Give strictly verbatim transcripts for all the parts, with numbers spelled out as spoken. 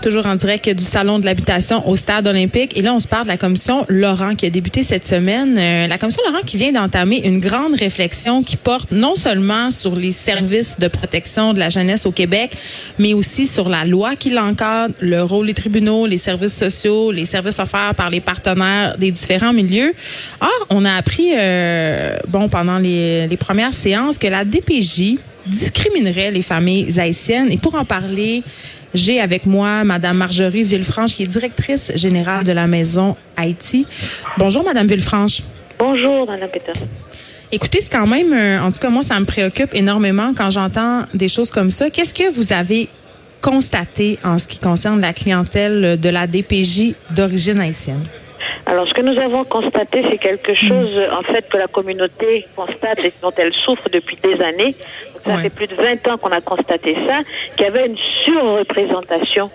toujours en direct du Salon de l'habitation au Stade olympique. Et là, on se parle de la Commission Laurent qui a débuté cette semaine. Euh, la Commission Laurent qui vient d'entamer une grande réflexion qui porte non seulement sur les services de protection de la jeunesse au Québec, mais aussi sur la loi qui l'encadre, le rôle des tribunaux, les services sociaux, les services offerts par les partenaires des différents milieux. Or, on a appris euh, bon pendant les, les premières séances que la D P J discriminerait les familles haïtiennes. Et pour en parler, j'ai avec moi Madame Marjorie Villefranche, qui est directrice générale de la Maison Haïti. Bonjour, Madame Villefranche. Bonjour, Madame Pétain. Écoutez, c'est quand même, euh, en tout cas, moi, ça me préoccupe énormément quand j'entends des choses comme ça. Qu'est-ce que vous avez constaté en ce qui concerne la clientèle de la D P J d'origine haïtienne? Alors, ce que nous avons constaté, c'est quelque chose, en fait, que la communauté constate et dont elle souffre depuis des années. Donc, ça ouais. fait plus de vingt ans qu'on a constaté ça, qu'il y avait une surreprésentation,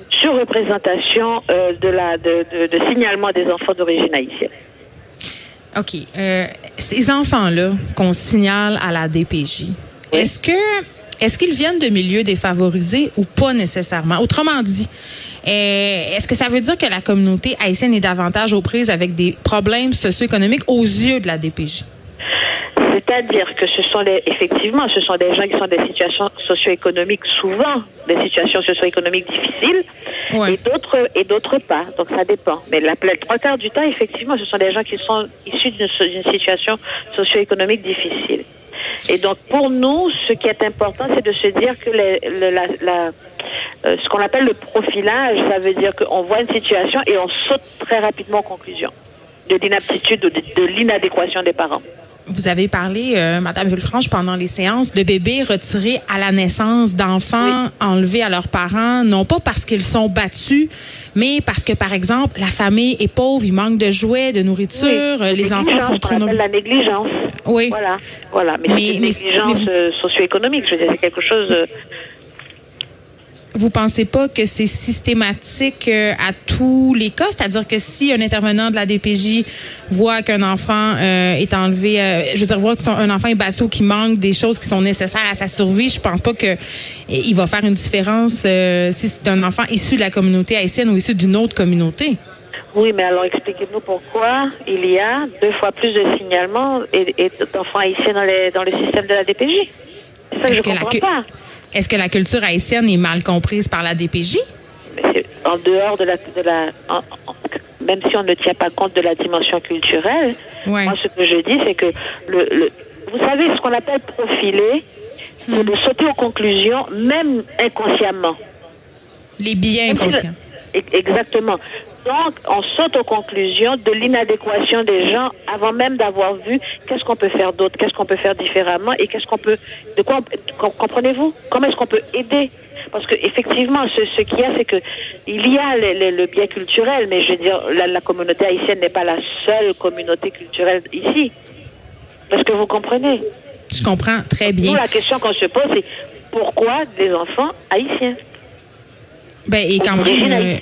une surreprésentation euh, de, la, de, de, de signalement des enfants d'origine haïtienne. OK. Euh, ces enfants-là qu'on signale à la D P J, oui. est-ce que, est-ce qu'ils viennent de milieux défavorisés ou pas nécessairement? Autrement dit, Euh, est-ce que ça veut dire que la communauté haïtienne est davantage aux prises avec des problèmes socio-économiques aux yeux de la D P J? C'est-à-dire que ce sont les, effectivement, ce sont des gens qui sont des situations socio-économiques souvent, des situations socio-économiques difficiles, ouais. et d'autres et d'autres pas. Donc ça dépend. Mais la, la trois quarts du temps, effectivement, ce sont des gens qui sont issus d'une, d'une situation socio-économique difficile. Et donc, pour nous, ce qui est important, c'est de se dire que les, le, la, la, euh, ce qu'on appelle le profilage, ça veut dire qu'on voit une situation et on saute très rapidement aux conclusions de l'inaptitude ou de, de l'inadéquation des parents. Vous avez parlé, euh, Madame Villefranche, pendant les séances, de bébés retirés à la naissance, d'enfants oui. enlevés à leurs parents, non pas parce qu'ils sont battus, mais parce que, par exemple, la famille est pauvre, il manque de jouets, de nourriture, oui. les enfants sont trop nombreux. La négligence. Oui. Voilà, voilà. Mais, mais c'est une négligence mais vous... socio-économique, je veux dire, c'est quelque chose... De... Vous pensez pas que c'est systématique à tous les cas? C'est-à-dire que si un intervenant de la D P J voit qu'un enfant euh, est enlevé, euh, je veux dire, voit qu'un enfant est battu ou qu'il manque des choses qui sont nécessaires à sa survie, je pense pas que il va faire une différence euh, si c'est un enfant issu de la communauté haïtienne ou issu d'une autre communauté. Oui, mais alors expliquez-nous pourquoi il y a deux fois plus de signalements et, et d'enfants haïtiens dans, les, dans le système de la D P J. C'est ça que Est-ce je que comprends la... pas. Est-ce que la culture haïtienne est mal comprise par la D P J? En dehors de la... De la en, en, même si on ne tient pas compte de la dimension culturelle, ouais. moi, ce que je dis, c'est que... Le, le, vous savez, ce qu'on appelle profiler, mmh. c'est de sauter aux conclusions, même inconsciemment. Les biais inconscients. Exactement. Donc, on saute aux conclusions de l'inadéquation des gens avant même d'avoir vu qu'est-ce qu'on peut faire d'autre, qu'est-ce qu'on peut faire différemment et qu'est-ce qu'on peut... De quoi on, comprenez-vous? Comment est-ce qu'on peut aider? Parce que effectivement, ce, ce qu'il y a, c'est que il y a le, le, le biais culturel, mais je veux dire, la, la communauté haïtienne n'est pas la seule communauté culturelle ici. Parce que vous comprenez? Je comprends très bien. Donc, la question qu'on se pose, c'est pourquoi des enfants haïtiens? Ben, et quand même...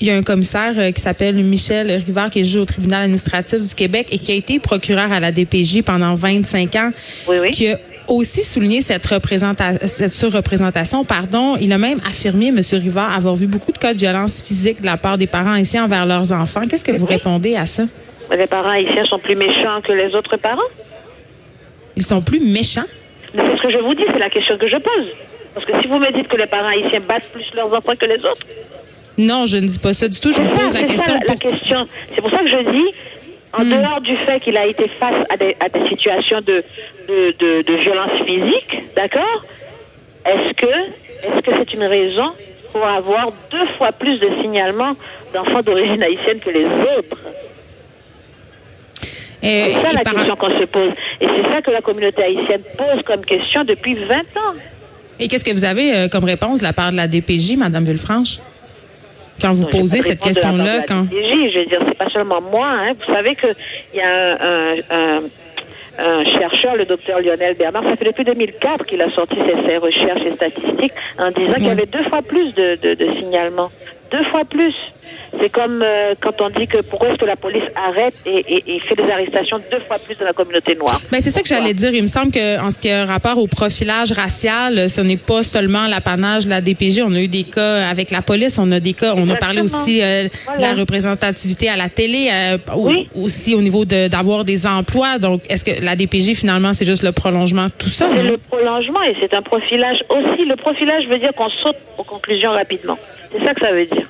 Il y a un commissaire qui s'appelle Michel Rivard qui est juge au tribunal administratif du Québec et qui a été procureur à la D P J pendant vingt-cinq ans, oui, oui. qui a aussi souligné cette, représenta- cette surreprésentation. Pardon. Il a même affirmé, M. Rivard, avoir vu beaucoup de cas de violence physique de la part des parents haïtiens envers leurs enfants. Qu'est-ce que vous oui. répondez à ça? Les parents haïtiens sont plus méchants que les autres parents. Ils sont plus méchants? Mais c'est ce que je vous dis, c'est la question que je pose. Parce que si vous me dites que les parents haïtiens battent plus leurs enfants que les autres... Non, je ne dis pas ça du tout. Je vous pose la question. La question. C'est pour ça que je dis, en mm. dehors du fait qu'il a été face à des, à des situations de, de, de, de violence physique, d'accord? Est-ce que, est-ce que c'est une raison pour avoir deux fois plus de signalements d'enfants d'origine haïtienne que les autres? Et, c'est ça la par... question qu'on se pose. Et c'est ça que la communauté haïtienne pose comme question depuis vingt ans. Et qu'est-ce que vous avez euh, comme réponse de la part de la D P J, Mme Villefranche? Quand vous non, posez cette question-là, quand... D P J, je veux dire, c'est pas seulement moi. Hein. Vous savez qu'il y a un, un, un, un chercheur, le docteur Lionel Bernard, ça fait depuis deux mille quatre qu'il a sorti ses, ses recherches et statistiques en disant ouais. qu'il y avait deux fois plus de, de, de signalements. Deux fois plus. C'est comme euh, quand on dit que pourquoi est-ce que la police arrête et, et, et fait des arrestations deux fois plus dans la communauté noire. Ben, c'est ça que j'allais dire. Il me semble qu'en ce qui a rapport au profilage racial, ce n'est pas seulement l'apanage de la D P J. On a eu des cas avec la police, on a des cas, on Exactement. a parlé aussi euh, voilà. de la représentativité à la télé, euh, oui. au, aussi au niveau de, d'avoir des emplois. Donc, est-ce que la D P J, finalement, c'est juste le prolongement de tout ça? C'est hein? le prolongement et c'est un profilage aussi. Le profilage veut dire qu'on saute aux conclusions rapidement. C'est ça que ça veut dire.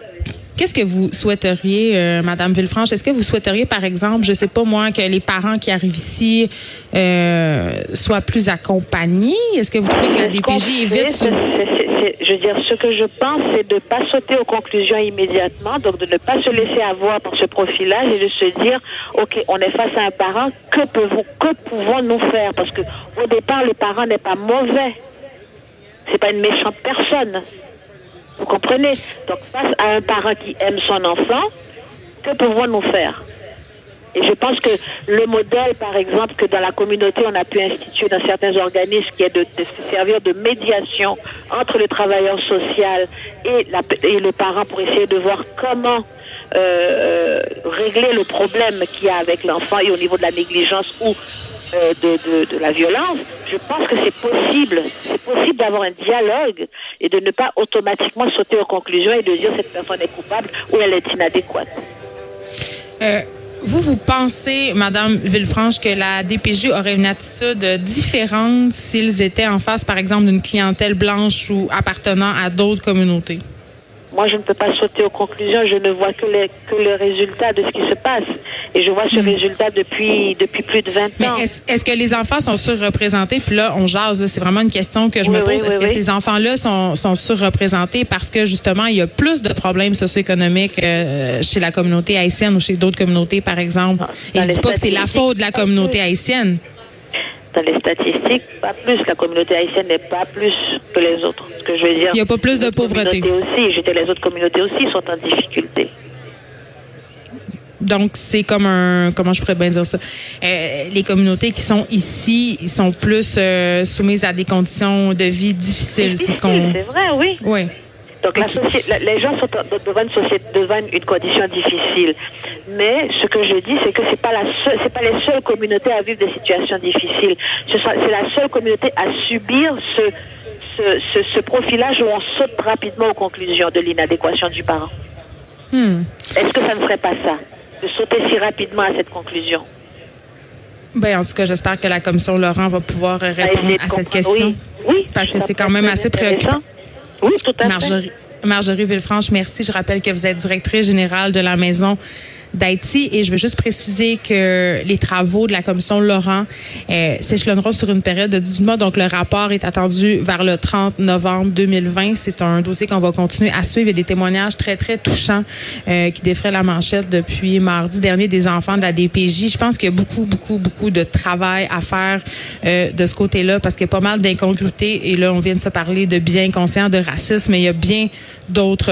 Qu'est-ce que vous souhaiteriez, euh, Madame Villefranche? Est-ce que vous souhaiteriez, par exemple, je sais pas moi, que les parents qui arrivent ici euh, soient plus accompagnés? Est-ce que vous trouvez que la D P J évite... C'est, c'est, c'est, je veux dire, ce que je pense, c'est de ne pas sauter aux conclusions immédiatement, donc de ne pas se laisser avoir par ce profilage et de se dire, OK, on est face à un parent, que, pouvons, que pouvons-nous faire? Parce que au départ, le parent n'est pas mauvais. C'est pas une méchante personne. Vous comprenez? Donc, face à un parent qui aime son enfant, que pouvons-nous faire? Et je pense que le modèle, par exemple, que dans la communauté, on a pu instituer dans certains organismes, qui est de, de se servir de médiation entre le travailleur social et, la, et le parent pour essayer de voir comment euh, régler le problème qu'il y a avec l'enfant et au niveau de la négligence ou euh, de, de, de la violence, je pense que c'est possible. C'est possible d'avoir un dialogue et de ne pas automatiquement sauter aux conclusions et de dire cette personne est coupable ou elle est inadéquate. Euh... Vous, vous pensez, Madame Villefranche, que la D P J aurait une attitude différente s'ils étaient en face, par exemple, d'une clientèle blanche ou appartenant à d'autres communautés? Moi, je ne peux pas sauter aux conclusions. Je ne vois que, les, que le résultat de ce qui se passe. Et je vois ce mmh. résultat depuis, depuis plus de vingt ans. Mais est-ce, est-ce que les enfants sont surreprésentés? Puis là, on jase. Là, c'est vraiment une question que je oui, me pose. Oui, est-ce oui, que oui. ces enfants-là sont, sont surreprésentés parce que, justement, il y a plus de problèmes socio-économiques euh, chez la communauté haïtienne ou chez d'autres communautés, par exemple? Dans Et je ne dis pas que c'est la faute de la communauté haïtienne. Dans les statistiques, pas plus. La communauté haïtienne n'est pas plus que les autres. Ce que je veux dire, il n'y a pas plus de pauvreté. Aussi, j'étais les autres communautés aussi sont en difficulté. Donc, c'est comme un... Comment je pourrais bien dire ça? Euh, les communautés qui sont ici, ils sont plus euh, soumises à des conditions de vie difficiles. C'est, difficile, c'est, ce qu'on... c'est vrai, oui. Oui. Donc, okay. la soci... la, les gens sont devant une, société, devant une condition difficile. Mais ce que je dis, c'est que c'est pas la seule, c'est pas les seules communautés à vivre des situations difficiles. Ce sont, c'est la seule communauté à subir ce, ce, ce, ce profilage où on saute rapidement aux conclusions de l'inadéquation du parent. Hmm. Est-ce que ça ne serait pas ça, de sauter si rapidement à cette conclusion? Ben, en tout cas, j'espère que la Commission Laurent va pouvoir répondre à, à cette question. Oui, oui. Parce que c'est quand même assez préoccupant. Oui, tout à fait. Marjorie, Marjorie Villefranche, merci. Je rappelle que vous êtes directrice générale de la Maison d'Haïti et je veux juste préciser que les travaux de la Commission Laurent euh, s'échelonneront sur une période de dix-huit mois. Donc, le rapport est attendu vers le trente novembre deux mille vingt. C'est un dossier qu'on va continuer à suivre. Il y a des témoignages très, très touchants euh, qui défraient la manchette depuis mardi dernier des enfants de la D P J. Je pense qu'il y a beaucoup, beaucoup, beaucoup de travail à faire euh, de ce côté-là parce qu'il y a pas mal d'incongruités et là, on vient de se parler de bien conscient, de racisme, mais il y a bien d'autres